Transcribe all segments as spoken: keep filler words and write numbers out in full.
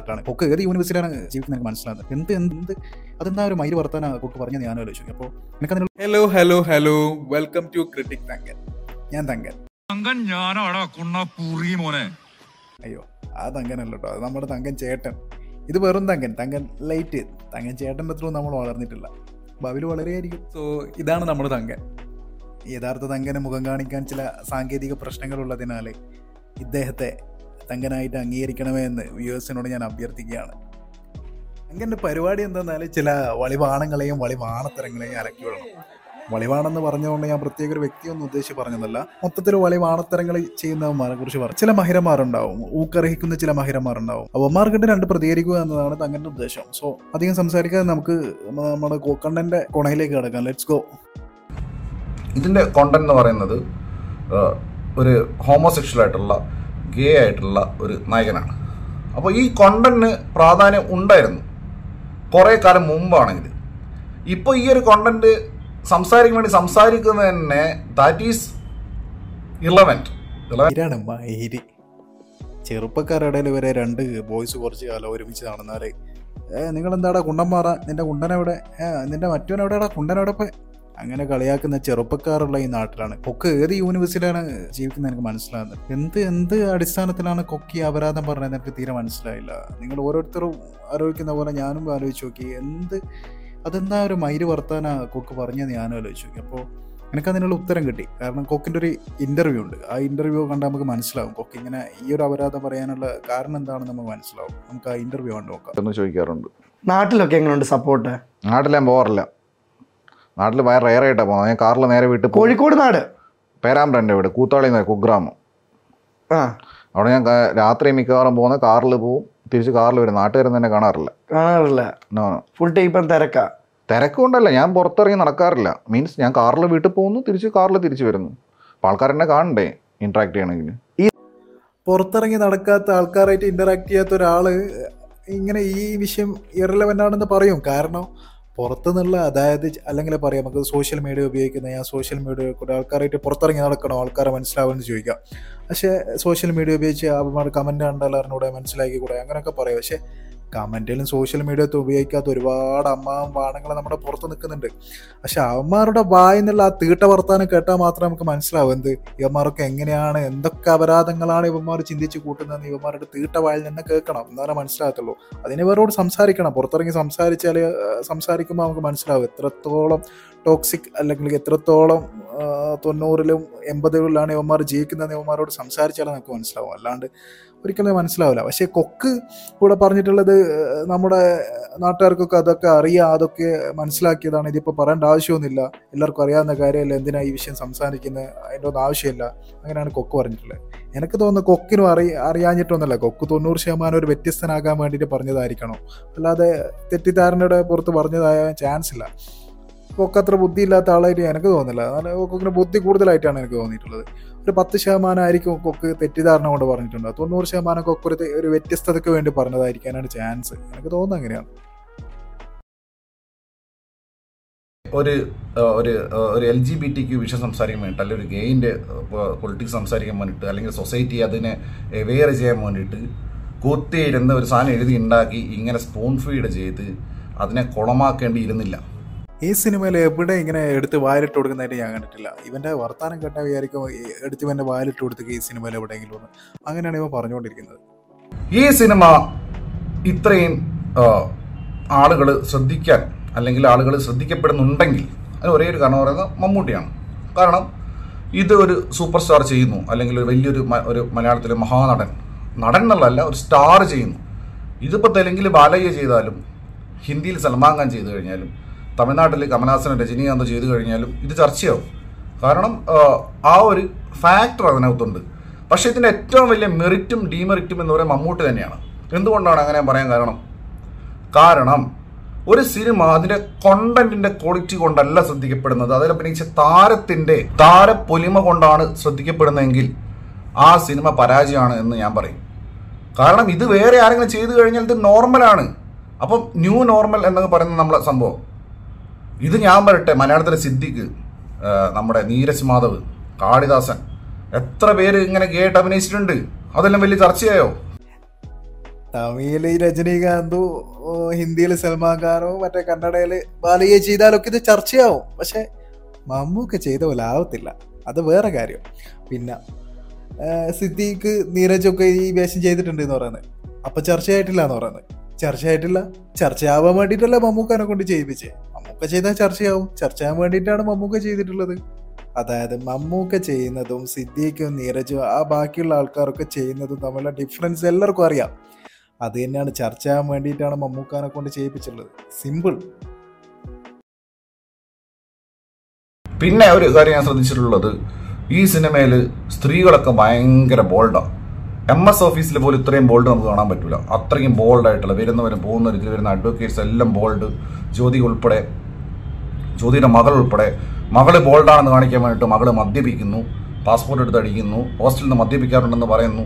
നാട്ടിലാണ് ഒക്കെ ഏത് യൂണിവേഴ്സിറ്റിയാണ് ജീവിക്കുന്നത് എനിക്ക് മനസ്സിലാകുന്നത്. എന്ത് എന്ത് അതെന്താ ഒരു മൈര് വർത്താനാണ് കുട്ടി പറഞ്ഞത് ഞാൻ ആലോചിച്ചു. അപ്പോൾ എനിക്ക് അതിനുള്ള hello hello hello welcome to critic Thankan. ഞാൻ തങ്കൻ. അയ്യോ ആ തങ്കനല്ലോ, അത് നമ്മുടെ തങ്കൻ ചേട്ടൻ. ഇത് വെറും തങ്കൻ തങ്കൻ ലൈറ്റ് തങ്കൻ ചേട്ടൻ്റെ അത്രയും നമ്മൾ വളർന്നിട്ടില്ല. ഭാവിയിൽ വളരെയായിരിക്കും. സോ ഇതാണ് നമ്മുടെ തങ്കൻ. യഥാർത്ഥ തങ്കനെ മുഖം കാണിക്കാൻ ചില സാങ്കേതിക പ്രശ്നങ്ങളുള്ളതിനാൽ ഇദ്ദേഹത്തെ തങ്കനായിട്ട് അംഗീകരിക്കണമേ എന്ന് വ്യൂവേഴ്സിനോട് ഞാൻ അഭ്യർത്ഥിക്കുകയാണ്. തങ്കൻ്റെ പരിപാടി എന്തെന്നാൽ ചില വളിവാണങ്ങളെയും വളിവാണത്തരങ്ങളെയും അലക്കി വിടണം. വളിവാണെന്ന് പറഞ്ഞുകൊണ്ട് ഞാൻ പ്രത്യേക ഒരു വ്യക്തിയൊന്നും ഉദ്ദേശിച്ച് പറഞ്ഞതല്ല. മൊത്തത്തിൽ വളിവാണത്തരങ്ങൾ ചെയ്യുന്നവന്മാരെ കുറിച്ച് പറഞ്ഞു. ചില മഹിരന്മാരുണ്ടാവും, ഊക്കർഹിക്കുന്ന ചില മഹിരന്മാരുണ്ടാവും. അവന്മാർക്കിട്ട് രണ്ട് പ്രതികരിക്കുക എന്നതാണ് തങ്കൻ്റെ ഉദ്ദേശം. സോ അധികം സംസാരിക്കാതെ നമുക്ക് നമ്മുടെ കോക്കണ്ണൻ്റെ കൊണയിലേക്ക് കിടക്കാം. Let's go. ഇതിൻ്റെ കോണ്ടന്റ് എന്ന് പറയുന്നത് ഒരു ഹോമോസെക്ഷൽ ആയിട്ടുള്ള ഗേ ആയിട്ടുള്ള ഒരു നായകനാണ്. അപ്പോൾ ഈ കോണ്ടന്റിന് പ്രാധാന്യം ഉണ്ടായിരുന്നു കുറേ കാലം മുമ്പാണെങ്കിൽ. ഇപ്പോൾ ഈ ഒരു കോണ്ടന്റ് സംസാരിക്കാൻ വേണ്ടി സംസാരിക്കുന്നത് തന്നെ ദാറ്റ് ഈസ് ഇലവൻറ്റ്. ചെറുപ്പക്കാരുടെ വരെ രണ്ട് ബോയ്സ് കുറച്ച് കാലം ഒരുമിച്ച് നടന്നാൽ നിങ്ങളെന്താടാ കുണ്ടന്മാറ, നിന്റെ കുണ്ടനെവിടെ, നിന്റെ മറ്റവനെവിടെയാടാ, കുണ്ടനെവിടെ പോയി അങ്ങനെ കളിയാക്കുന്ന ചെറുപ്പക്കാരുള്ള ഈ നാട്ടിലാണ്. കൊക്ക് ഏത് യൂണിവേഴ്സിറ്റിയാണ് ജീവിക്കുന്നത് എനിക്ക് മനസ്സിലാകുന്നത്. എന്ത് എന്ത് അടിസ്ഥാനത്തിലാണ് കൊക്കി അപരാധം പറഞ്ഞത് എനിക്ക് തീരെ മനസ്സിലായില്ല. നിങ്ങൾ ഓരോരുത്തരും ആലോചിക്കുന്ന പോലെ ഞാനും ആലോചിച്ച് നോക്കി. എന്ത് അതെന്താ ഒരു മൈര് വർത്താനാ കൊക്ക് പറഞ്ഞത് ഞാനും ആലോചിച്ച് നോക്കി. അപ്പോൾ എനിക്കതിനുള്ള ഉത്തരം കിട്ടി. കാരണം കൊക്കിൻ്റെ ഒരു ഇൻ്റർവ്യൂ ഉണ്ട്. ആ ഇൻ്റർവ്യൂ കണ്ടാൽ നമുക്ക് മനസ്സിലാവും കൊക്ക് ഇങ്ങനെ ഈ ഒരു അപരാധം പറയാനുള്ള കാരണം എന്താണെന്ന് നമുക്ക് മനസ്സിലാവും. നമുക്ക് ആ ഇൻ്റർവ്യൂ കണ്ടു നോക്കാം. ചോദിക്കാറുണ്ട് നാട്ടിലൊക്കെ എങ്ങനെയുണ്ട് സപ്പോർട്ട്? നാട്ടിൽ ഞാൻ പോകാറില്ല. നാട്ടിൽ ഭയങ്കര റെയറായിട്ടാണ് പോകുന്നത്. ഞാൻ കാറിൽ നേരെ വീട്ടിൽ കോഴിക്കോട് നാട് പേരാമ്പ്രൻ്റെ വീട് കൂത്താളി എന്ന് കുഗ്രാമം. ആ അവിടെ ഞാൻ രാത്രി മിക്കവാറും പോകുന്നത്. കാറിൽ പോവും, തിരിച്ച് കാറിൽ വരും. നാട്ടുകാരും തന്നെ കാണാറില്ല കാണാറില്ല ഫുൾ ടൈം തിരക്കാ. തിരക്കുകൊണ്ടല്ല, ഞാൻ പുറത്തിറങ്ങി നടക്കാറില്ല. മീൻസ് ഞാൻ കാറിൽ വീട്ടിൽ പോകുന്നു, തിരിച്ച് കാറിൽ തിരിച്ച് വരുന്നു. അപ്പോൾ ആൾക്കാരെന്നെ കാണണ്ടേ ഇൻട്രാക്ട് ചെയ്യണമെങ്കിൽ. ഈ പുറത്തിറങ്ങി നടക്കാത്ത ആൾക്കാരായിട്ട് ഇൻറ്ററാക്ട് ചെയ്യാത്ത ഒരാൾ ഇങ്ങനെ ഈ വിഷയം ഇറലവൻ്റ് ആണെന്ന് പറയും. കാരണം പുറത്തുനിന്നുള്ള, അതായത് അല്ലെങ്കിൽ പറയാം, നമുക്ക് സോഷ്യൽ മീഡിയ ഉപയോഗിക്കുന്ന ഞാൻ സോഷ്യൽ മീഡിയ കൂടെ ആൾക്കാരായിട്ട് പുറത്തിറങ്ങി നടക്കണോ ആൾക്കാരെ മനസ്സിലാവുമെന്ന് ചോദിക്കാം. പക്ഷേ സോഷ്യൽ മീഡിയ ഉപയോഗിച്ച് അവന്മാർ കമൻറ്റ് കണ്ടാലറിനൂടെ മനസ്സിലാക്കി കൂടെ അങ്ങനെയൊക്കെ പറയും. പക്ഷേ കമൻറ്റിലും സോഷ്യൽ മീഡിയത്തെ ഉപയോഗിക്കാത്ത ഒരുപാട് അമ്മാവും വാണങ്ങൾ നമ്മുടെ പുറത്ത് നിൽക്കുന്നുണ്ട്. പക്ഷെ അവന്മാരുടെ വായെന്നുള്ള ആ തീട്ട വർത്താനം കേട്ടാൽ മാത്രമേ നമുക്ക് മനസ്സിലാവും എന്ത് ഇവന്മാരൊക്കെ എങ്ങനെയാണ്, എന്തൊക്കെ അപരാധങ്ങളാണ് ഇവന്മാർ ചിന്തിച്ച് കൂട്ടുന്നതെന്ന് ഇവന്മാരുടെ തീട്ട വായിൽ നിന്ന് കേൾക്കണം എന്നാലേ മനസ്സിലാകത്തുള്ളൂ. അതിന് ഇവരോട് സംസാരിക്കണം. പുറത്തിറങ്ങി സംസാരിച്ചാൽ സംസാരിക്കുമ്പോൾ നമുക്ക് മനസ്സിലാവും എത്രത്തോളം ടോക്സിക് അല്ലെങ്കിൽ എത്രത്തോളം തൊണ്ണൂറിലും എൺപതുകളിലാണ് ഇവന്മാർ ജീവിക്കുന്നതെന്ന് ഇവന്മാരോട് സംസാരിച്ചാലേ നമുക്ക് മനസ്സിലാവും. അല്ലാണ്ട് ഒരിക്കലും മനസ്സിലാവില്ല. പക്ഷേ കൊക്ക് കൂടെ പറഞ്ഞിട്ടുള്ളത് നമ്മുടെ നാട്ടുകാർക്കൊക്കെ അതൊക്കെ അറിയാം, അതൊക്കെ മനസ്സിലാക്കിയതാണ്. ഇതിപ്പോൾ പറയേണ്ട ആവശ്യമൊന്നുമില്ല, എല്ലാവർക്കും അറിയാവുന്ന കാര്യമല്ല, എന്തിനാണ് ഈ വിഷയം സംസാരിക്കുന്നത്, അതിൻ്റെ ഒന്നും ആവശ്യമില്ല, അങ്ങനെയാണ് കൊക്ക് പറഞ്ഞിട്ടുള്ളത്. എനിക്ക് തോന്നുന്നു കൊക്കിനും അറി അറിയാഞ്ഞിട്ടൊന്നുമല്ല. കൊക്ക് തൊണ്ണൂറ് ശതമാനം ഒരു വ്യത്യസ്തനാകാൻ വേണ്ടിയിട്ട് പറഞ്ഞതായിരിക്കണം, അല്ലാതെ തെറ്റിദ്ധാരണയുടെ പുറത്ത് പറഞ്ഞതായ ചാൻസ് ഇല്ല. കൊക്ക് അത്ര ബുദ്ധി ഇല്ലാത്ത ആളായിട്ട് എനിക്ക് തോന്നുന്നില്ല. അതായത് കൊക്കിന് ബുദ്ധി കൂടുതലായിട്ടാണ് എനിക്ക് തോന്നിയിട്ടുള്ളത്. ഒരു പത്ത് ശതമാനമായിരിക്കും കൊക്ക് തെറ്റിദ്ധാരണ കൊണ്ട് പറഞ്ഞിട്ടുണ്ട്. തൊണ്ണൂറ് ശതമാനം കൊക്ക് ഒരു ഒരു വ്യത്യസ്തതയ്ക്ക് വേണ്ടി പറഞ്ഞതായിരിക്കാനാണ് ചാൻസ് എനിക്ക് തോന്നുന്നത്. അങ്ങനെയാണ് ഒരു ഒരു ഒരു എൽ ജി ബി ടിക്ക് വിഷയം സംസാരിക്കാൻ വേണ്ടിയിട്ട്, അല്ലെങ്കിൽ ഒരു ഗെയിൻ്റെ പൊളിറ്റിക്സ് സംസാരിക്കാൻ വേണ്ടിയിട്ട്, അല്ലെങ്കിൽ സൊസൈറ്റി അതിനെ അവെയർ ചെയ്യാൻ വേണ്ടിയിട്ട് കൊത്തിയിരുന്ന ഒരു സാധനം എഴുതി ഉണ്ടാക്കി ഇങ്ങനെ സ്പൂൺ ഫീഡ് ചെയ്ത് അതിനെ കുളമാക്കേണ്ടിയിരുന്നില്ല. ഈ സിനിമയിൽ എവിടെ ഇങ്ങനെ എടുത്ത് വായിലിട്ട് കൊടുക്കുന്നതായിട്ട് ഞാൻ കണ്ടിട്ടില്ല. ഇവൻ്റെ വർത്താനം കേട്ടാൽ വിചാരിക്കും എടുത്ത് ഇവൻ്റെ വായിലിട്ട് കൊടുത്തേക്ക് ഈ സിനിമയിൽ എവിടെയെങ്കിലും ഒന്ന്. അങ്ങനെയാണ് ഇവ പറഞ്ഞുകൊണ്ടിരിക്കുന്നത്. ഈ സിനിമ ഇത്രയും ആളുകൾ ശ്രദ്ധിക്കാൻ അല്ലെങ്കിൽ ആളുകൾ ശ്രദ്ധിക്കപ്പെടുന്നുണ്ടെങ്കിൽ അത് ഒരേ ഒരു കാരണം പറയുന്നത് മമ്മൂട്ടിയാണ്. കാരണം ഇത് ഒരു സൂപ്പർ സ്റ്റാർ ചെയ്യുന്നു, അല്ലെങ്കിൽ ഒരു വലിയൊരു ഒരു മലയാളത്തിലെ മഹാനടൻ, നടൻ എന്നുള്ളതല്ല, ഒരു സ്റ്റാർ ചെയ്യുന്നു. ഇതിപ്പോൾ തെലുങ്കിൽ ബാലയ്യ ചെയ്താലും ഹിന്ദിയിൽ സൽമാൻ ഖാൻ ചെയ്തു കഴിഞ്ഞാലും തമിഴ്നാട്ടിൽ കമലഹാസൻ രജനീകാന്ത് ചെയ്തു കഴിഞ്ഞാലും ഇത് ചർച്ചയാവും. കാരണം ആ ഒരു ഫാക്ടർ അതിനകത്തുണ്ട്. പക്ഷേ ഇതിൻ്റെ ഏറ്റവും വലിയ മെറിറ്റും ഡീമെറിറ്റും എന്ന് പറയുന്നത് മമ്മൂട്ടി തന്നെയാണ്. എന്തുകൊണ്ടാണ് അങ്ങനെ പറയാൻ കാരണം? കാരണം ഒരു സിനിമ അതിൻ്റെ കോണ്ടന്റിൻ്റെ ക്വാളിറ്റി കൊണ്ടല്ല ശ്രദ്ധിക്കപ്പെടുന്നത്, അതിൽ അഭിനയിച്ച താരത്തിൻ്റെ താരപ്പൊലിമ കൊണ്ടാണ് ശ്രദ്ധിക്കപ്പെടുന്നതെങ്കിൽ ആ സിനിമ പരാജയമാണ് എന്ന് ഞാൻ പറയും. കാരണം ഇത് വേറെ ആരെങ്കിലും ചെയ്തു കഴിഞ്ഞാൽ ഇത് നോർമലാണ്. അപ്പം ന്യൂ നോർമൽ എന്നൊക്കെ പറയുന്ന നമ്മളെ സംഭവം ഇത് ഞാൻ പറയട്ടെ, മലയാളത്തിലെ സിദ്ദിഖ്, നമ്മുടെ നീരജ് മാധവ്, കാളിദാസൻ, എത്ര പേര് ഇങ്ങനെ ഗേ ആയിട്ട് അഭിനയിച്ചിട്ടുണ്ട്. അതെല്ലാം വലിയ ചർച്ചയായോ? തമിഴിൽ രജനീകാന്തോ ഹിന്ദിയിൽ സൽമാൻ ഖാനോ മറ്റേ കന്നഡയിൽ ബാലയെ ചെയ്താലൊക്കെ ഇത് ചർച്ചയാവും. പക്ഷെ മമ്മൂക്ക് ചെയ്ത പോലെ ആവത്തില്ല, അത് വേറെ കാര്യം. പിന്നെ സിദ്ദീഖ് നീരജൊക്കെ ഈ വേഷം ചെയ്തിട്ടുണ്ട് എന്ന് പറയുന്നത്, അപ്പം ചർച്ചയായിട്ടില്ല എന്ന് പറയുന്നത്. ചർച്ചയായിട്ടില്ല, ചർച്ചയാവാൻ വേണ്ടിയിട്ടല്ല മമ്മൂക്കാനെ കൊണ്ട് ചെയ്യിപ്പിച്ചേ. മമ്മൂക്ക ചെയ്താൽ ചർച്ചയാവും, ചർച്ചയാവാൻ വേണ്ടിയിട്ടാണ് മമ്മൂക്ക ചെയ്തിട്ടുള്ളത്. അതായത് മമ്മൂക്ക ചെയ്യുന്നതും സിദ്ദീഖും നീരജും ആ ബാക്കിയുള്ള ആൾക്കാരൊക്കെ ചെയ്യുന്നതും തമ്മിലുള്ള ഡിഫറൻസ് എല്ലാവർക്കും അറിയാം. അത് തന്നെയാണ് ചർച്ചയാവാൻ വേണ്ടിയിട്ടാണ് മമ്മൂക്കാനെ കൊണ്ട് ചെയ്യിപ്പിച്ചിട്ടുള്ളത്. സിമ്പിൾ. പിന്നെ ഒരു കാര്യം ഞാൻ ശ്രദ്ധിച്ചിട്ടുള്ളത്, ഈ സിനിമയിൽ സ്ത്രീകളൊക്കെ ഭയങ്കര ബോൾഡാണ്. എം എസ് ഓഫീസിൽ പോലും ഇത്രയും ബോൾഡ് നമുക്ക് കാണാൻ പറ്റില്ല. അത്രയും ബോൾഡായിട്ടുള്ള വരുന്നവരും പോകുന്നവരും ഇതിൽ വരുന്ന അഡ്വക്കേറ്റ്സ് എല്ലാം ബോൾഡ്. ജ്യോതി ഉൾപ്പെടെ, ജ്യോതിയുടെ മകൾ ഉൾപ്പെടെ, മകള് ബോൾഡാണെന്ന് കാണിക്കാൻ വേണ്ടിയിട്ട് മകള് മദ്യപിക്കുന്നു, പാസ്പോർട്ട് എടുത്ത് അടിക്കുന്നു, ഹോസ്റ്റലിൽ നിന്ന് മദ്യപിക്കാറുണ്ടെന്ന് പറയുന്നു.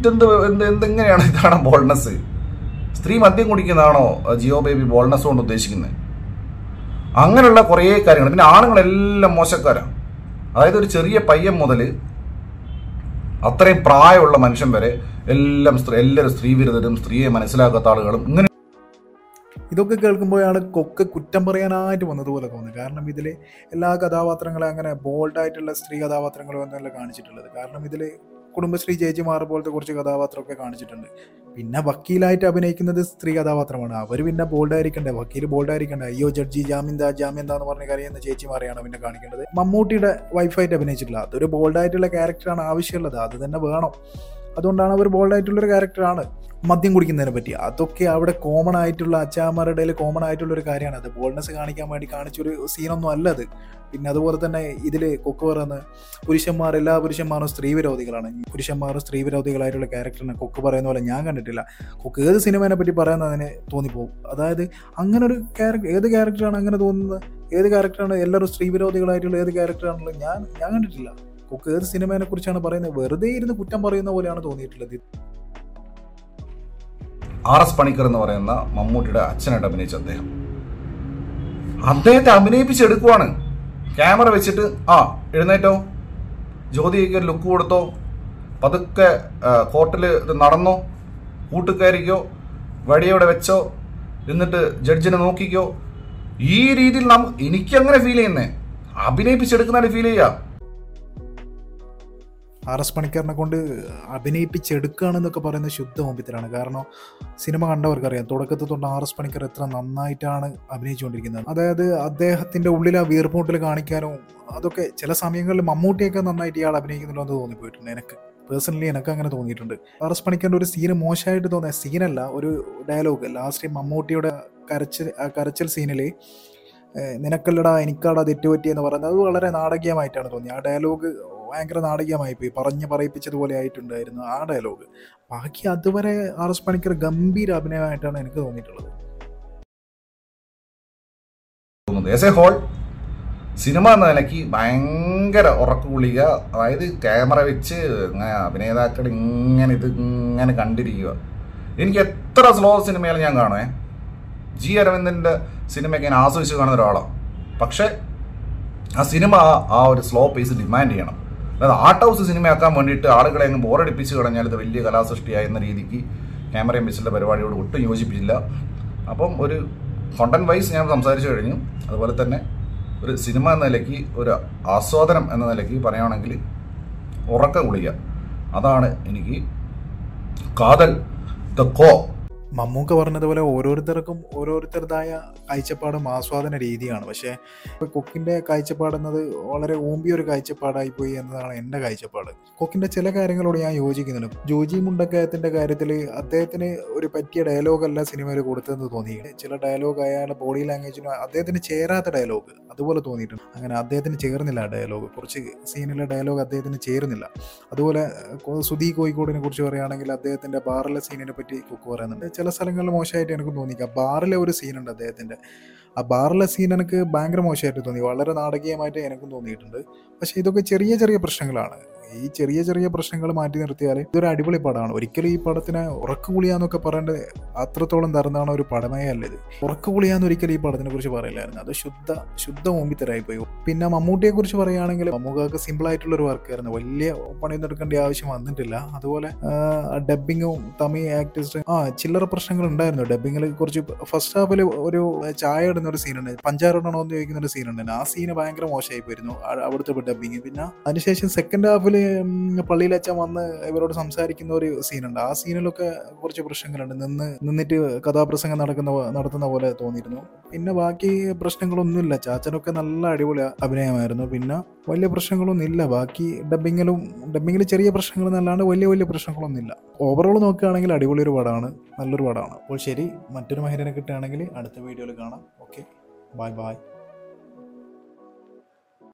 ഇതെന്ത് എന്ത് എന്തെങ്ങനെയാണ് ഇതാണ് ബോൾഡ്നെസ്? സ്ത്രീ മദ്യം കുടിക്കുന്നതാണോ ജിയോ ബേബി ബോൾഡ്നെസ് കൊണ്ട് ഉദ്ദേശിക്കുന്നത്? അങ്ങനെയുള്ള കുറേ കാര്യങ്ങൾ. പിന്നെ ആണുങ്ങളെല്ലാം മോശക്കാരാണ്. അതായത് ഒരു ചെറിയ പയ്യൻ മുതൽ അത്രയും പ്രായമുള്ള മനുഷ്യൻ വരെ എല്ലാം എല്ലാവരും സ്ത്രീവിരുദ്ധരും സ്ത്രീയെ മനസ്സിലാക്കാത്ത ആളുകളും. ഇങ്ങനെ ഇതൊക്കെ കേൾക്കുമ്പോഴാണ് കൊക്ക് കുറ്റം പറയാനായിട്ട് വന്നതുപോലെ തോന്നുന്നത്. കാരണം ഇതിൽ എല്ലാ കഥാപാത്രങ്ങളും അങ്ങനെ ബോൾഡായിട്ടുള്ള സ്ത്രീ കഥാപാത്രങ്ങളും എന്നല്ല കാണിച്ചിട്ടുള്ളത്. കാരണം ഇതിൽ കുടുംബശ്രീ ചേച്ചിമാർ പോലത്തെ കുറച്ച് കഥാപാത്രമൊക്കെ കാണിച്ചിട്ടുണ്ട്. പിന്നെ വക്കീലായിട്ട് അഭിനയിക്കുന്നത് സ്ത്രീ കഥാപാത്രമാണ്. അവർ പിന്നെ ബോൾഡായിരിക്കണ്ടേ, വക്കീൽ ബോൾഡായിരിക്കണ്ടേ. അയ്യോ ജഡ്ജി ജാമ്യന്താ ജാമ്യന്താ എന്ന് പറഞ്ഞ കരയുന്ന ചേച്ചിമാരെയാണ് പിന്നെ കാണിക്കേണ്ടത്. മമ്മൂട്ടിയുടെ വൈഫായിട്ട് അഭിനയിച്ചിട്ടില്ല. അതൊരു ബോൾഡായിട്ടുള്ള ക്യാരക്ടറാണ് ആവശ്യമുള്ളത്, അത് തന്നെ വേണം. അതുകൊണ്ടാണ് അവർ ബോൾഡായിട്ടുള്ളൊരു ക്യാരക്ടറാണ്. മദ്യം കുടിക്കുന്നതിനെ പറ്റി അതൊക്കെ അവിടെ കോമൺ ആയിട്ടുള്ള അച്ചാമാരുടെ ഇടയിൽ കോമൺ ആയിട്ടുള്ളൊരു കാര്യമാണ്. അത് ബോൾഡ്നെസ് കാണിക്കാൻ വേണ്ടി കാണിച്ചൊരു സീനൊന്നും അല്ല അത്. പിന്നെ അതുപോലെ തന്നെ ഇതിൽ കൊക്ക് പറയുന്നത് പുരുഷന്മാർ എല്ലാ പുരുഷന്മാരും സ്ത്രീവിരോധികളാണ്, പുരുഷന്മാരും സ്ത്രീവിരോധികളായിട്ടുള്ള ക്യാരക്ടറിനെ കൊക്ക് പറയുന്ന പോലെ ഞാൻ കണ്ടിട്ടില്ല. കൊക്ക് ഏത് സിനിമേനെ പറ്റി പറയുന്നതിന് തോന്നിപ്പോകും. അതായത് അങ്ങനെ ഒരു ക്യാരക്ടർ ഏത് ക്യാരക്ടറാണ് അങ്ങനെ തോന്നുന്നത്? ഏത് ക്യാരക്ടറാണ് എല്ലാവരും സ്ത്രീവിരോധികളായിട്ടുള്ള ഏത് ക്യാരക്ടറാണല്ലോ ഞാൻ ഞാൻ കണ്ടിട്ടില്ല. കൊക്ക് ഏത് സിനിമേനെ കുറിച്ചാണ് പറയുന്നത്? വെറുതെ ഇരുന്ന് കുറ്റം പറയുന്ന പോലെയാണ് തോന്നിയിട്ടുള്ളത്. ആർ എസ് പണിക്കർ എന്ന് പറയുന്ന മമ്മൂട്ടിയുടെ അച്ഛനായിട്ട് അഭിനയിച്ച അദ്ദേഹം അദ്ദേഹത്തെ അഭിനയിപ്പിച്ചെടുക്കുവാണ്. ക്യാമറ വെച്ചിട്ട് ആ എഴുന്നേറ്റോ, ജ്യോതിക്ക് ഒരു ലുക്ക് കൊടുത്തോ, പതുക്കെ കോർട്ടിൽ ഇത് നടന്നോ, കൂട്ടുകയറിക്കോ, വടിയോടെ വെച്ചോ, എന്നിട്ട് ജഡ്ജിനെ നോക്കിക്കോ. ഈ രീതിയിൽ നാം എനിക്കങ്ങനെ ഫീൽ ചെയ്യുന്നേ അഭിനയിപ്പിച്ചെടുക്കുന്നതായിട്ട് ഫീൽ ചെയ്യുക. ആർ എസ് പണിക്കറിനെ കൊണ്ട് അഭിനയിപ്പിച്ചെടുക്കുകയാണെന്നൊക്കെ പറയുന്നത് ശുദ്ധ ഓമ്പിത്തരാണ്. കാരണം സിനിമ കണ്ടവർക്കറിയാം തുടക്കത്തിൽ തൊട്ട് ആർ എസ് പണിക്കർ എത്ര നന്നായിട്ടാണ് അഭിനയിച്ചുകൊണ്ടിരിക്കുന്നത്. അതായത് അദ്ദേഹത്തിൻ്റെ ഉള്ളിൽ ആ വീർപ്പൂട്ടിൽ കാണിക്കാനും അതൊക്കെ ചില സമയങ്ങളിൽ മമ്മൂട്ടിയൊക്കെ നന്നായിട്ട് ഇയാൾ അഭിനയിക്കുന്നുണ്ടോ എന്ന് തോന്നിപ്പോയിട്ടുണ്ട്. എനിക്ക് പേഴ്സണലി എനിക്ക് അങ്ങനെ തോന്നിയിട്ടുണ്ട്. ആർ എസ് പണിക്കറിൻ്റെ ഒരു സീന് മോശമായിട്ട് തോന്നിയ സീനല്ല, ഒരു ഡയലോഗ് ലാസ്റ്റ് മമ്മൂട്ടിയുടെ കരച്ചിൽ കരച്ചിൽ സീനിൽ നിനക്കല്ലടാ എനിക്കാടാ തെറ്റുപറ്റി എന്ന് പറയുന്നത് അത് വളരെ നാടകീയമായിട്ടാണ് തോന്നിയത്. ആ ഡയലോഗ് ഭയങ്കര നാടകീയമായിപ്പോയി, പറഞ്ഞ് പറയിപ്പിച്ചതുപോലെ ആയിട്ടുണ്ടായിരുന്നു ആ ഡയലോഗ്. ബാക്കി അതുവരെ ആർ എസ് പണിക്കർ ഗംഭീര അഭിനയമായിട്ടാണ് എനിക്ക് തോന്നിയിട്ടുള്ളത്. ആസ് എ ഹോൾ സിനിമ എന്ന നിലയ്ക്ക് ഭയങ്കര ഉറക്കുകുളിക. അതായത് ക്യാമറ വെച്ച് അഭിനേതാക്കൾ ഇങ്ങനെ ഇത് ഇങ്ങനെ കണ്ടിരിക്കുക. എനിക്ക് എത്ര സ്ലോ സിനിമയിലും ഞാൻ കാണുവേ. ജി അരവിന്ദൻ്റെ സിനിമയൊക്കെ ഞാൻ ആസ്വദിച്ച് കാണുന്ന ഒരാളാണ്. പക്ഷേ ആ സിനിമ ആ ഒരു സ്ലോ പേസ് ഡിമാൻഡ് ചെയ്യണം. അതായത് ആർട്ട് ഹൗസ് സിനിമയാക്കാൻ വേണ്ടിയിട്ട് ആളുകളെ അങ്ങ് ബോറടിപ്പിച്ച് കളഞ്ഞാൽ ഇത് വലിയ കലാസൃഷ്ടിയായെന്ന രീതിക്ക് ക്യാമറയും ബിസിലെ പരിപാടിയോട് ഒട്ടും യോജിപ്പിച്ചില്ല. അപ്പം ഒരു കോണ്ടന്റ് വൈസ് ഞാൻ സംസാരിച്ചു കഴിഞ്ഞു. അതുപോലെ തന്നെ ഒരു സിനിമ എന്ന നിലയ്ക്ക്, ഒരു ആസ്വാദനം എന്ന നിലയ്ക്ക് പറയുകയാണെങ്കിൽ ഉറക്കം കുളിക്കുക. അതാണ് എനിക്ക് കാതൽ ദ കോ. മമ്മൂക്ക പറഞ്ഞതുപോലെ ഓരോരുത്തർക്കും ഓരോരുത്തരുടേതായ കാഴ്ചപ്പാടും ആസ്വാദന രീതിയാണ്. പക്ഷേ കൊക്കിൻ്റെ കാഴ്ചപ്പാടെന്നത് വളരെ ഓമ്പിയൊരു കാഴ്ചപ്പാടായി പോയി എന്നതാണ് എൻ്റെ കാഴ്ചപ്പാട്. കൊക്കിൻ്റെ ചില കാര്യങ്ങളോട് ഞാൻ യോജിക്കുന്നുണ്ട്. ജോജി മുണ്ടക്കയത്തിൻ്റെ കാര്യത്തിൽ അദ്ദേഹത്തിന് ഒരു പറ്റിയ ഡയലോഗല്ല സിനിമയിൽ കൊടുത്തതെന്ന് തോന്നിയിട്ടുണ്ട്. ചില ഡയലോഗ് അയാളുടെ ബോഡി ലാംഗ്വേജിന് അദ്ദേഹത്തിന് ചേരാത്ത ഡയലോഗ് അതുപോലെ തോന്നിയിട്ടുണ്ട്. അങ്ങനെ അദ്ദേഹത്തിന് ചേർന്നില്ല ഡയലോഗ്, കുറച്ച് സീനിലെ ഡയലോഗ് അദ്ദേഹത്തിന് ചേരുന്നില്ല. അതുപോലെ സുധീ കോഴിക്കോടിനെ കുറിച്ച് പറയുകയാണെങ്കിൽ അദ്ദേഹത്തിൻ്റെ ബാറിലെ സീനിനെ പറ്റി കൊക്ക് പറയുന്നുണ്ട്. ചില സ്ഥലങ്ങളിൽ മോശമായിട്ട് എനിക്ക് തോന്നിക്കാം. ബാറിലെ ഒരു സീനുണ്ട് അദ്ദേഹത്തിൻ്റെ, ആ ബാറിലെ സീൻ എനിക്ക് ഭയങ്കര മോശമായിട്ട് തോന്നി, വളരെ നാടകീയമായിട്ട് എനിക്കും തോന്നിയിട്ടുണ്ട്. പക്ഷേ ഇതൊക്കെ ചെറിയ ചെറിയ പ്രശ്നങ്ങളാണ്. ഈ ചെറിയ ചെറിയ പ്രശ്നങ്ങൾ മാറ്റി നിർത്തിയാൽ ഇതൊരു അടിപൊളി പടമാണ്. ഒരിക്കലും ഈ പടത്തിന് ഉറക്കുകുളിയാന്നൊക്കെ പറയേണ്ടത് അത്രത്തോളം തരുന്നതാണ് ഒരു പടമേ അല്ല ഇത്. ഉറക്കുകുളിയാന്ന് ഒരിക്കലും ഈ പടത്തിനെ കുറിച്ച് പറയില്ലായിരുന്നു. അത് ശുദ്ധ ശുദ്ധ ഓമ്പിത്തരായിപ്പോയി. പിന്നെ മമ്മൂട്ടിയെ കുറിച്ച് പറയുകയാണെങ്കിൽ മമ്മൂക്കാക്ക് സിമ്പിൾ ആയിട്ടുള്ളൊരു വർക്കായിരുന്നു, വലിയ പണിയൊന്നും എടുക്കേണ്ട ആവശ്യം വന്നിട്ടില്ല. അതുപോലെ ഡബ്ബിങ്ങും തമിഴ് ആക്ടേഴ്സും ആ ചില്ലറ പ്രശ്നങ്ങൾ ഉണ്ടായിരുന്നു. ഡബ്ബിങ്ങിൽ കുറച്ച് ഫസ്റ്റ് ഹാഫിൽ ഒരു ചായ ഇടുന്ന ഒരു സീനുണ്ട്, പഞ്ചാരോടാണോ എന്ന് ചോദിക്കുന്ന ഒരു സീനുണ്ട്. ആ സീന് ഭയങ്കര മോശമായി പോയിരുന്നു അവിടുത്തെ ഡബ്ബിങ്. പിന്നെ അതിനുശേഷം സെക്കൻഡ് ഹാഫിൽ പള്ളിയിൽ അച്ഛൻ വന്ന് ഇവരോട് സംസാരിക്കുന്ന ഒരു സീനുണ്ട്. ആ സീനിലൊക്കെ കുറച്ച് പ്രശ്നങ്ങളുണ്ട്, നിന്ന് നിന്നിട്ട് കഥാപ്രസംഗം നടക്കുന്ന നടത്തുന്ന പോലെ തോന്നിയിരുന്നു. പിന്നെ ബാക്കി പ്രശ്നങ്ങളൊന്നുമില്ല. ചാച്ചനൊക്കെ നല്ല അടിപൊളി അഭിനയമായിരുന്നു. പിന്നെ വലിയ പ്രശ്നങ്ങളൊന്നും ഇല്ല. ബാക്കി ഡബ്ബിങ്ങിലും ഡബ്ബിങ്ങിൽ ചെറിയ പ്രശ്നങ്ങൾ എന്നല്ലാണ്ട് വലിയ വലിയ പ്രശ്നങ്ങളൊന്നുമില്ല. ഓവറോൾ നോക്കുകയാണെങ്കിൽ അടിപൊളി ഒരു പടമാണ്, നല്ലൊരു പടമാണ്. അപ്പോൾ ശരി, മറ്റൊരു മഹിരനെ കിട്ടുകയാണെങ്കിൽ അടുത്ത വീഡിയോയിൽ കാണാം. Okay, bye by.